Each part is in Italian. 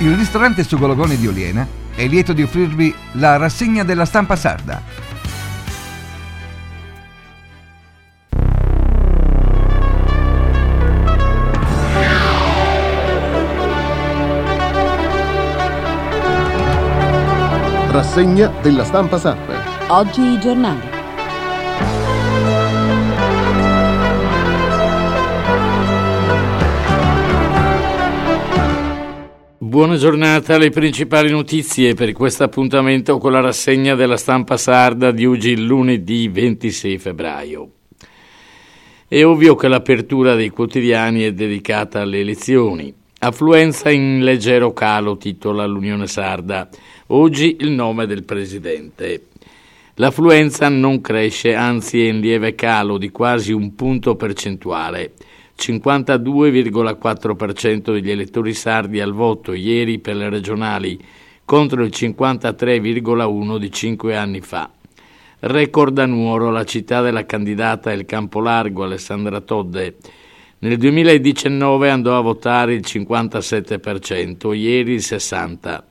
Il ristorante Su Gologone di Oliena è lieto di offrirvi la rassegna della stampa sarda. Rassegna della stampa sarda. Oggi i giornali. Buona giornata, le principali notizie per questo appuntamento con la rassegna della stampa sarda di oggi lunedì 26 febbraio. È ovvio che l'apertura dei quotidiani è dedicata alle elezioni. Affluenza in leggero calo, titola l'Unione Sarda. Oggi il nome del presidente. L'affluenza non cresce, anzi è in lieve calo di quasi un punto percentuale. 52,4% degli elettori sardi al voto ieri per le regionali, contro il 53,1% di 5 anni fa. Record a Nuoro, la città della candidata del Campolargo Alessandra Todde. Nel 2019 andò a votare il 57%, ieri il 60%.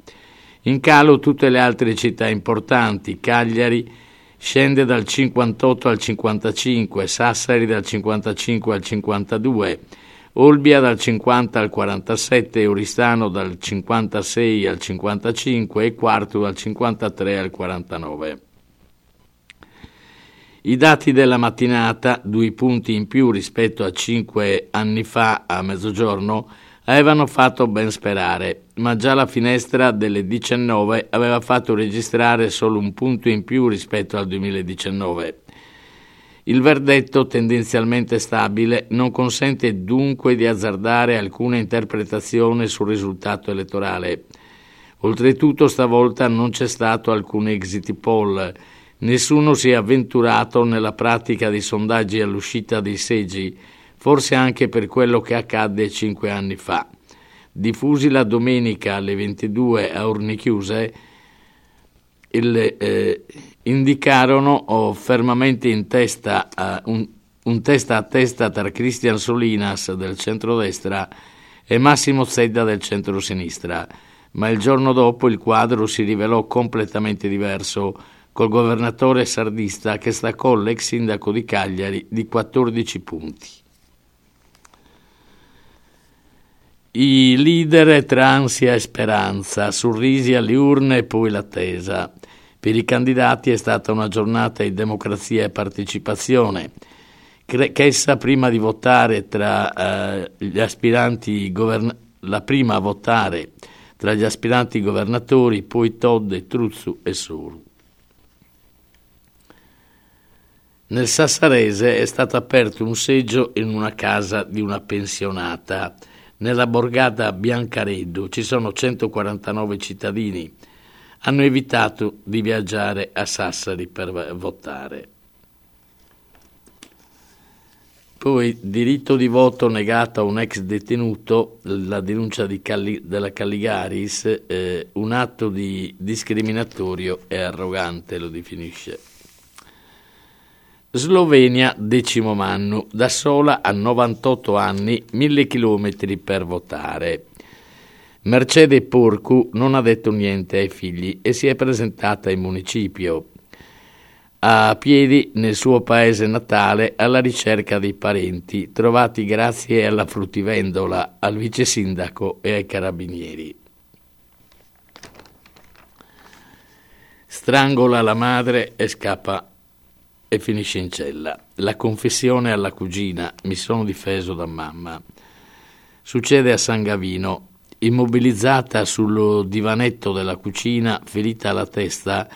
In calo tutte le altre città importanti, Cagliari, scende dal 58 al 55, Sassari dal 55 al 52, Olbia dal 50 al 47, Oristano dal 56 al 55 e Quarto dal 53 al 49. I dati della mattinata, 2 punti in più rispetto a 5 anni fa a mezzogiorno, avevano fatto ben sperare, ma già la finestra delle 19 aveva fatto registrare solo 1 punto in più rispetto al 2019. Il verdetto, tendenzialmente stabile, non consente dunque di azzardare alcuna interpretazione sul risultato elettorale. Oltretutto stavolta non c'è stato alcun exit poll, nessuno si è avventurato nella pratica di sondaggi all'uscita dei seggi, forse anche per quello che accadde 5 anni fa. Diffusi la domenica alle 22 a urne chiuse, indicarono fermamente in testa un testa a testa tra Cristian Solinas del centrodestra e Massimo Zedda del centrosinistra, ma il giorno dopo il quadro si rivelò completamente diverso, col governatore sardista che staccò l'ex sindaco di Cagliari di 14 punti. I leader tra ansia e speranza, sorrisi alle urne e poi l'attesa. Per i candidati è stata una giornata di democrazia e partecipazione. Chessa prima di votare tra gli aspiranti governatori, poi Todde, Truzzu e Soru. Nel Sassarese è stato aperto un seggio in una casa di una pensionata. Nella borgata Biancareddu ci sono 149 cittadini, hanno evitato di viaggiare a Sassari per votare. Poi diritto di voto negato a un ex detenuto, la denuncia della Caligaris, un atto di discriminatorio e arrogante lo definisce. Slovenia, 10° anno, da sola a 98 anni, 1.000 chilometri per votare. Mercedes Porcu non ha detto niente ai figli e si è presentata in municipio, a piedi nel suo paese natale alla ricerca dei parenti, trovati grazie alla fruttivendola, al vice sindaco e ai carabinieri. Strangola la madre e scappa e finisce in cella. La confessione alla cugina: mi sono difeso da mamma. Succede a San Gavino. Immobilizzata sul divanetto della cucina, ferita alla testa,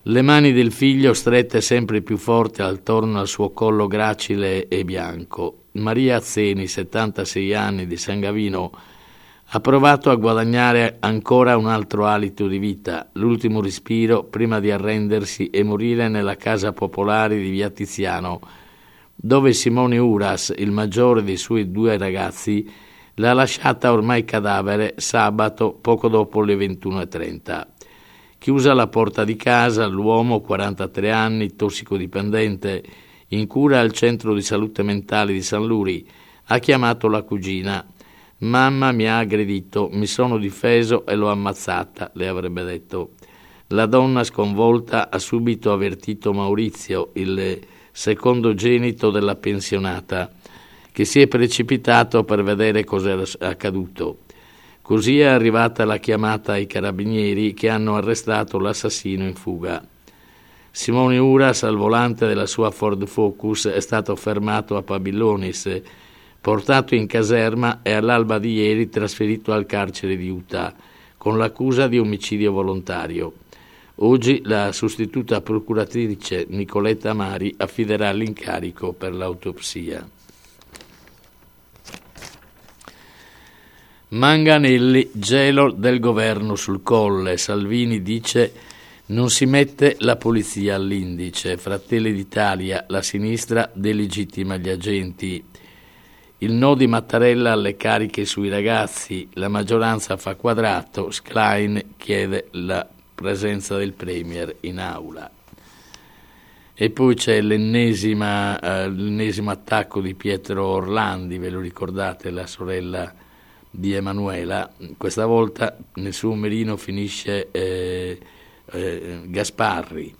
le mani del figlio strette sempre più forte attorno al suo collo gracile e bianco, Maria Azzeni, 76 anni, di San Gavino, ha provato a guadagnare ancora un altro alito di vita, l'ultimo respiro prima di arrendersi e morire nella casa popolare di via Tiziano, dove Simone Uras, il maggiore dei suoi 2 ragazzi, l'ha lasciata ormai cadavere sabato poco dopo le 21:30. Chiusa la porta di casa, l'uomo, 43 anni, tossicodipendente, in cura al centro di salute mentale di San Luri, ha chiamato la cugina, Mamma mi ha aggredito, mi sono difeso e l'ho ammazzata, le avrebbe detto. La donna sconvolta ha subito avvertito Maurizio, il secondogenito della pensionata, che si è precipitato per vedere cos'era accaduto. Così è arrivata la chiamata ai carabinieri che hanno arrestato l'assassino in fuga. Simone Uras, al volante della sua Ford Focus, è stato fermato a Pabillonis, portato in caserma e all'alba di ieri trasferito al carcere di Utah, con l'accusa di omicidio volontario. Oggi la sostituta procuratrice Nicoletta Mari affiderà l'incarico per l'autopsia. Manganelli, gelo del governo sul Colle. Salvini dice: non si mette la polizia all'indice. Fratelli d'Italia, la sinistra delegittima gli agenti. Il no di Mattarella alle cariche sui ragazzi, la maggioranza fa quadrato, Schlein chiede la presenza del Premier in aula. E poi c'è l'ennesimo attacco di Pietro Orlandi, ve lo ricordate, la sorella di Emanuela. Questa volta nel suo mirino finisce Gasparri.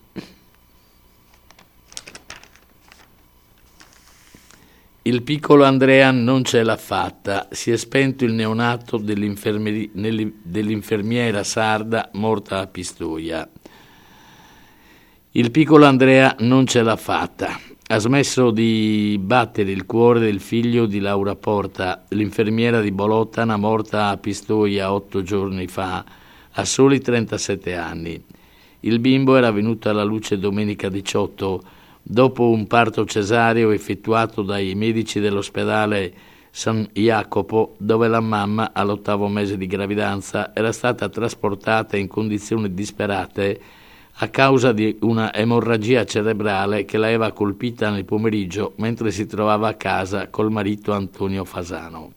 Il piccolo Andrea non ce l'ha fatta, si è spento il neonato dell'infermiera sarda morta a Pistoia. Il piccolo Andrea non ce l'ha fatta, ha smesso di battere il cuore del figlio di Laura Porta, l'infermiera di Bolotana morta a Pistoia 8 giorni fa, a soli 37 anni. Il bimbo era venuto alla luce domenica 18, dopo un parto cesareo effettuato dai medici dell'ospedale San Jacopo, dove la mamma, all'8° mese di gravidanza, era stata trasportata in condizioni disperate a causa di una emorragia cerebrale che l'aveva colpita nel pomeriggio mentre si trovava a casa col marito Antonio Fasano.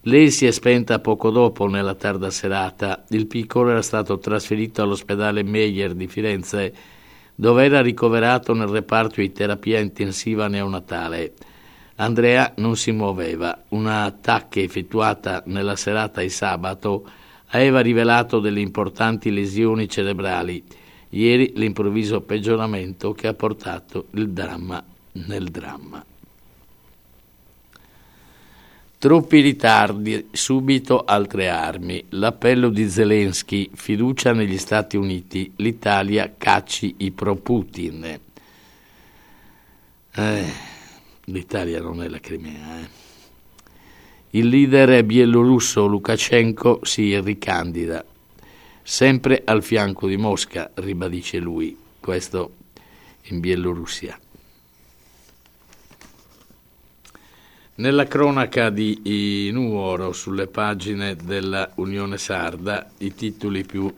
Lei si è spenta poco dopo, nella tarda serata. Il piccolo era stato trasferito all'ospedale Meyer di Firenze, dove era ricoverato nel reparto di terapia intensiva neonatale. Andrea non si muoveva. Una TAC effettuata nella serata di sabato aveva rivelato delle importanti lesioni cerebrali. Ieri l'improvviso peggioramento che ha portato il dramma nel dramma. Troppi ritardi, subito altre armi. L'appello di Zelensky, fiducia negli Stati Uniti, l'Italia cacci i pro-Putin. L'Italia non è la Crimea. Il leader bielorusso Lukashenko si ricandida, sempre al fianco di Mosca, ribadisce lui, questo in Bielorussia. Nella cronaca di Nuoro, sulle pagine della Unione Sarda, i titoli più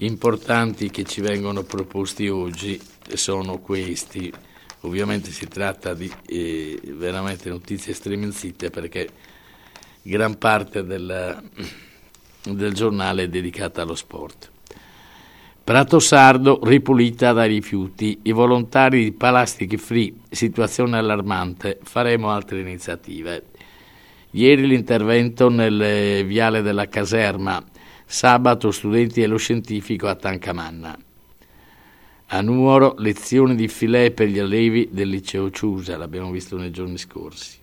importanti che ci vengono proposti oggi sono questi. Ovviamente si tratta di veramente notizie striminzite, perché gran parte del giornale è dedicata allo sport. Prato Sardo ripulita dai rifiuti, i volontari di Plastic Free, situazione allarmante, faremo altre iniziative. Ieri l'intervento nel viale della caserma, sabato studenti e lo scientifico a Tancamanna. A Nuoro lezioni di filè per gli allievi del liceo Ciusa, l'abbiamo visto nei giorni scorsi.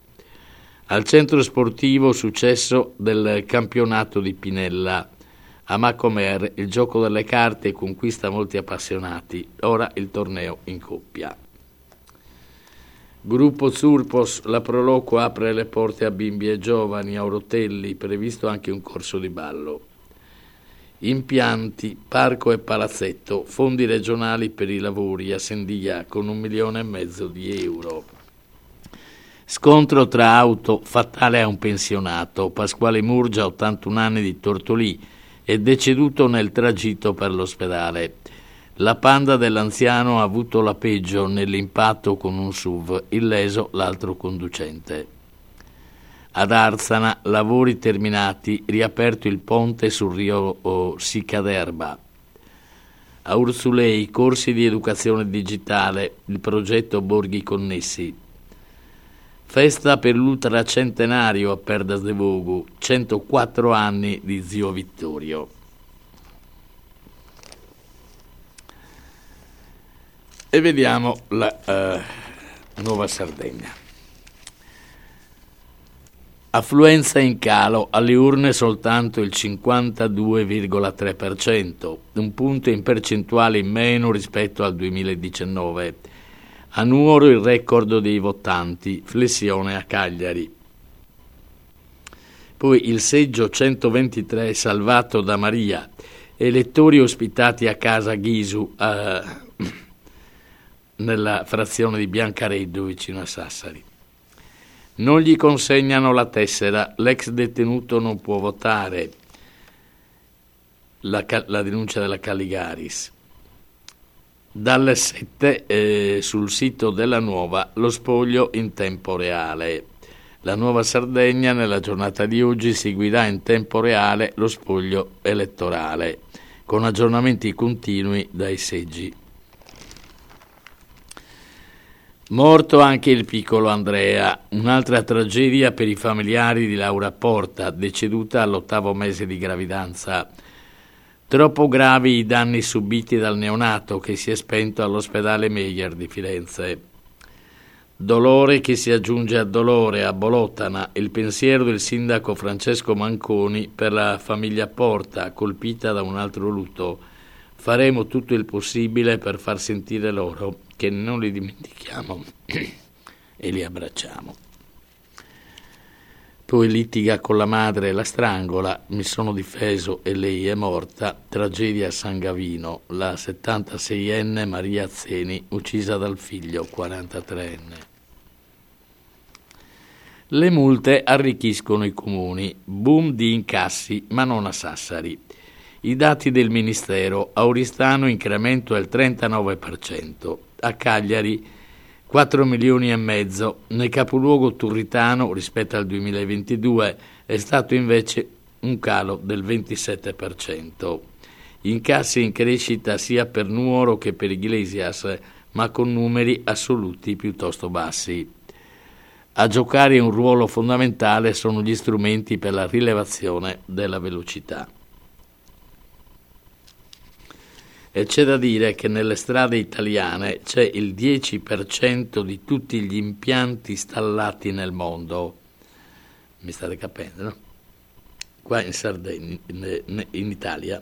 Al centro sportivo successo del campionato di Pinella. A Macomer il gioco delle carte conquista molti appassionati, ora il torneo in coppia. Gruppo Zurpos, la Proloco apre le porte a bimbi e giovani, a Orotelli, previsto anche un corso di ballo. Impianti, parco e palazzetto, fondi regionali per i lavori a Sendia con 1,5 milioni di euro. Scontro tra auto, fatale a un pensionato, Pasquale Murgia, 81 anni di Tortolì, è deceduto nel tragitto per l'ospedale. La Panda dell'anziano ha avuto la peggio nell'impatto con un SUV, illeso l'altro conducente. Ad Arzana, lavori terminati, riaperto il ponte sul rio Sicaderba. A Ursulei, corsi di educazione digitale, il progetto Borghi Connessi. festa per l'ultracentenario a Perdas de Vogo, 104 anni di zio Vittorio. E vediamo la Nuova Sardegna. Affluenza in calo, alle urne soltanto il 52,3%, un punto in percentuale in meno rispetto al 2019. A Nuoro il record dei votanti, flessione a Cagliari. Poi il seggio 123 salvato da Maria, elettori ospitati a casa Ghisu, nella frazione di Biancareddu vicino a Sassari. Non gli consegnano la tessera, l'ex detenuto non può votare, la denuncia della Caligaris. Dalle 7 sul sito della Nuova lo spoglio in tempo reale. La Nuova Sardegna nella giornata di oggi seguirà in tempo reale lo spoglio elettorale, con aggiornamenti continui dai seggi. Morto anche il piccolo Andrea, un'altra tragedia per i familiari di Laura Porta, deceduta all'8° mese di gravidanza. Troppo gravi i danni subiti dal neonato che si è spento all'ospedale Meyer di Firenze. Dolore che si aggiunge a dolore a Bolotana, il pensiero del sindaco Francesco Manconi per la famiglia Porta, colpita da un altro lutto. Faremo tutto il possibile per far sentire loro che non li dimentichiamo e li abbracciamo. Poi litiga con la madre e la strangola, mi sono difeso e lei è morta, tragedia a San Gavino, la 76enne Maria Azzeni uccisa dal figlio 43enne. Le multe arricchiscono i comuni, boom di incassi ma non a Sassari. I dati del Ministero, Auristano incremento al 39%, a Cagliari 4,5 milioni, nel capoluogo turritano rispetto al 2022 è stato invece un calo del 27%. Incassi in crescita sia per Nuoro che per Iglesias, ma con numeri assoluti piuttosto bassi. A giocare un ruolo fondamentale sono gli strumenti per la rilevazione della velocità. E c'è da dire che nelle strade italiane c'è il 10% di tutti gli impianti installati nel mondo. Mi state capendo, no? Qua in Sardegna, in Italia,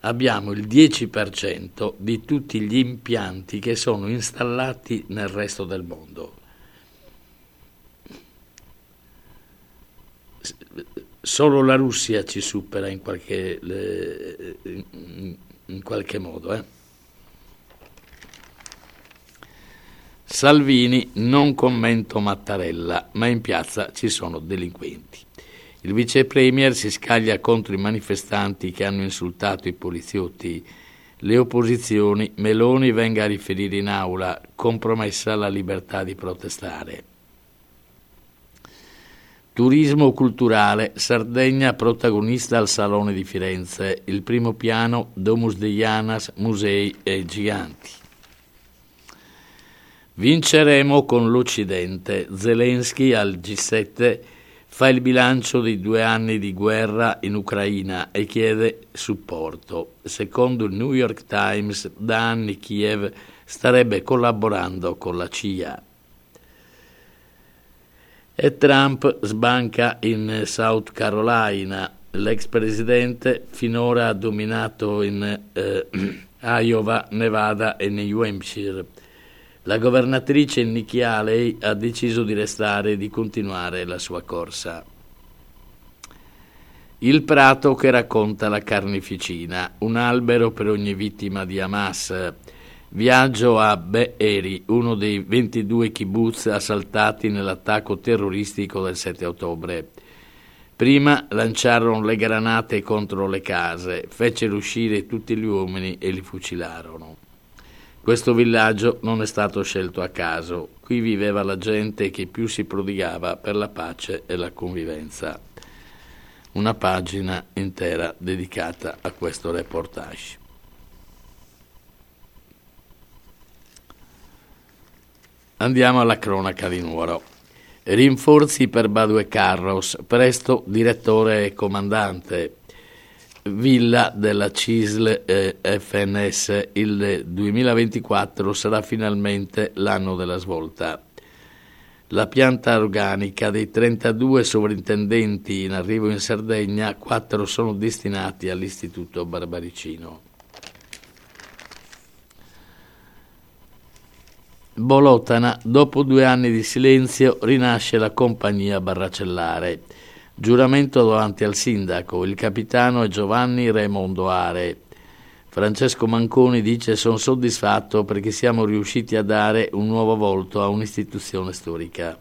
abbiamo il 10% di tutti gli impianti che sono installati nel resto del mondo. Solo la Russia ci supera in qualche modo. Salvini, non commento Mattarella, ma in piazza ci sono delinquenti. Il vice premier si scaglia contro i manifestanti che hanno insultato i poliziotti. Le opposizioni, Meloni venga a riferire in aula, compromessa la libertà di protestare. Turismo culturale, Sardegna protagonista al Salone di Firenze, il primo piano, Domus Deianas, musei e giganti. Vinceremo con l'Occidente, Zelensky al G7 fa il bilancio dei 2 anni di guerra in Ucraina e chiede supporto. Secondo il New York Times, da anni Kiev starebbe collaborando con la CIA. E Trump sbanca in South Carolina, l'ex presidente finora ha dominato in Iowa, Nevada e New Hampshire. La governatrice Nikki Haley ha deciso di restare e di continuare la sua corsa. Il prato che racconta la carneficina, un albero per ogni vittima di Hamas. Viaggio a Be'eri, uno dei 22 kibbutz assaltati nell'attacco terroristico del 7 ottobre. Prima lanciarono le granate contro le case, fecero uscire tutti gli uomini e li fucilarono. Questo villaggio non è stato scelto a caso. Qui viveva la gente che più si prodigava per la pace e la convivenza. Una pagina intera dedicata a questo reportage. Andiamo alla cronaca di Nuoro. Rinforzi per Badu e Carros, presto direttore e comandante. Villa della CISL FNS, il 2024 sarà finalmente l'anno della svolta. La pianta organica dei 32 sovrintendenti in arrivo in Sardegna, 4 sono destinati all'Istituto Barbaricino. Bolotana, dopo 2 anni di silenzio, rinasce la compagnia barracellare. Giuramento davanti al sindaco, il capitano è Giovanni Raimondo Are. Francesco Manconi dice: sono soddisfatto perché siamo riusciti a dare un nuovo volto a un'istituzione storica.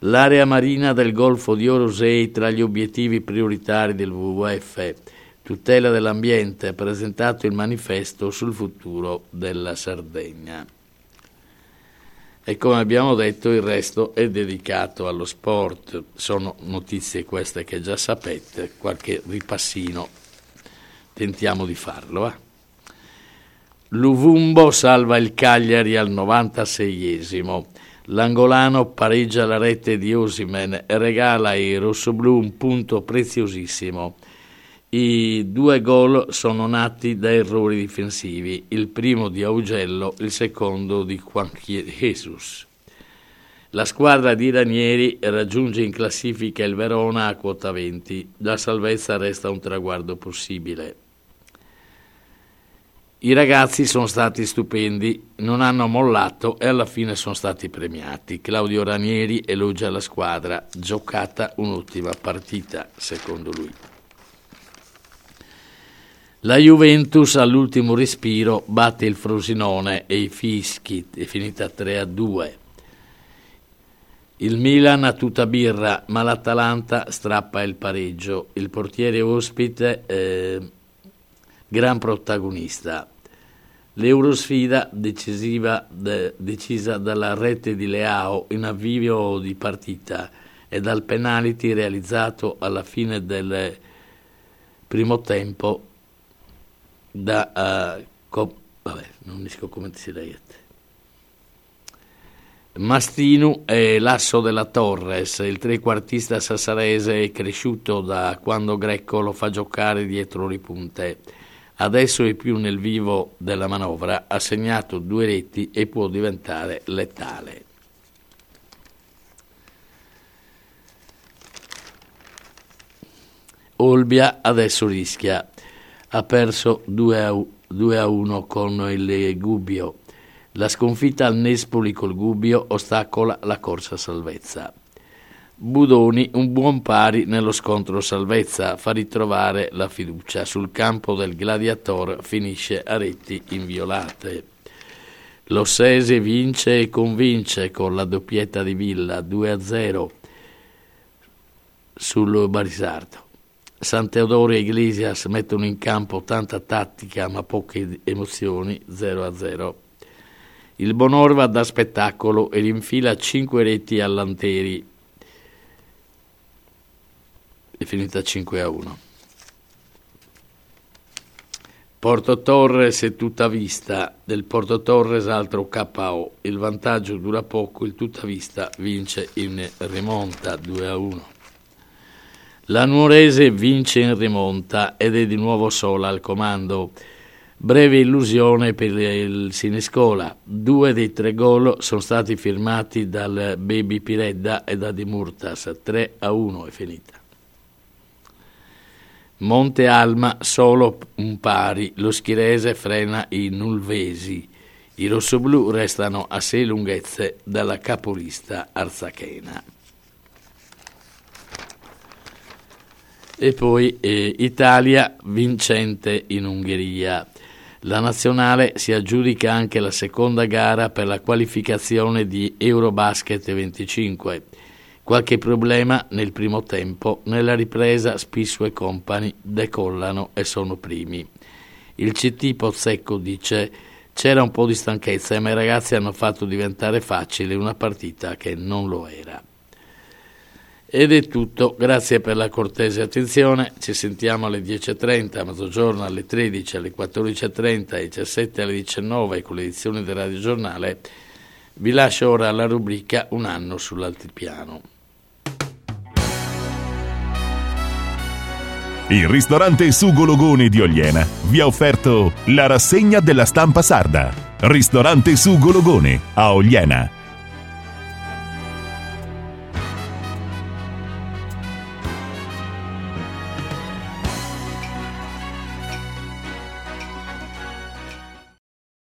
L'area marina del Golfo di Orosei tra gli obiettivi prioritari del WWF, tutela dell'ambiente, presentato il manifesto sul futuro della Sardegna. E come abbiamo detto, il resto è dedicato allo sport. Sono notizie queste che già sapete, qualche ripassino tentiamo di farlo. Luvumbo salva il Cagliari al 96esimo. L'angolano pareggia la rete di Osimen e regala ai rossoblù un punto preziosissimo. I 2 gol sono nati da errori difensivi, il primo di Augello, il secondo di Juan Jesus. La squadra di Ranieri raggiunge in classifica il Verona a quota 20. La salvezza resta un traguardo possibile. I ragazzi sono stati stupendi, non hanno mollato e alla fine sono stati premiati. Claudio Ranieri elogia la squadra, giocata un'ottima partita, secondo lui. La Juventus all'ultimo respiro batte il Frosinone e i fischi, è finita 3-2. Il Milan ha tutta birra, ma l'Atalanta strappa il pareggio. Il portiere ospite gran protagonista. L'Eurosfida decisa dalla rete di Leao in avvio di partita e dal penalty realizzato alla fine del primo tempo da Mastinu è l'asso della Torres, il trequartista sassarese è cresciuto da quando Greco lo fa giocare dietro le punte. Adesso è più nel vivo della manovra, ha segnato 2 reti e può diventare letale. Olbia adesso rischia, ha perso 2-1 con il Gubbio. La sconfitta al Nespoli col Gubbio ostacola la corsa salvezza. Budoni un buon pari nello scontro salvezza, fa ritrovare la fiducia. Sul campo del Gladiator finisce a reti inviolate. L'Ossese vince e convince con la doppietta di Villa 2-0 sul Barisardo. San Teodoro e Iglesias mettono in campo tanta tattica ma poche emozioni, 0-0. Il Bonorva dà spettacolo e rinfila 5 reti all'Anteri, è finita 5-1. Porto Torres è Tuttavista, del Porto Torres altro KO, il vantaggio dura poco, il Tuttavista vince in rimonta 2-1. La Nuorese vince in rimonta ed è di nuovo sola al comando. Breve illusione per il Siniscola. 2 dei 3 gol sono stati firmati dal Baby Piredda e da Di Murtas. 3-1 è finita. Monte Alma solo un pari. Lo Schirese frena i Nulvesi. I rossoblù restano a 6 lunghezze dalla capolista arzachena. E poi Italia vincente in Ungheria. La nazionale si aggiudica anche la seconda gara per la qualificazione di Eurobasket 25. Qualche problema nel primo tempo, nella ripresa Spissu e Company decollano e sono primi. Il CT Pozzecco dice: c'era un po' di stanchezza ma i ragazzi hanno fatto diventare facile una partita che non lo era. Ed è tutto, grazie per la cortese attenzione, ci sentiamo alle 10.30, a mezzogiorno, alle 13, alle 14.30, alle 17, alle 19 con l'edizione del radiogiornale. Vi lascio ora la rubrica Un anno sull'altipiano. Il ristorante Su Gologone di Oliena vi ha offerto la rassegna della stampa sarda. Ristorante Su Gologone a Oliena.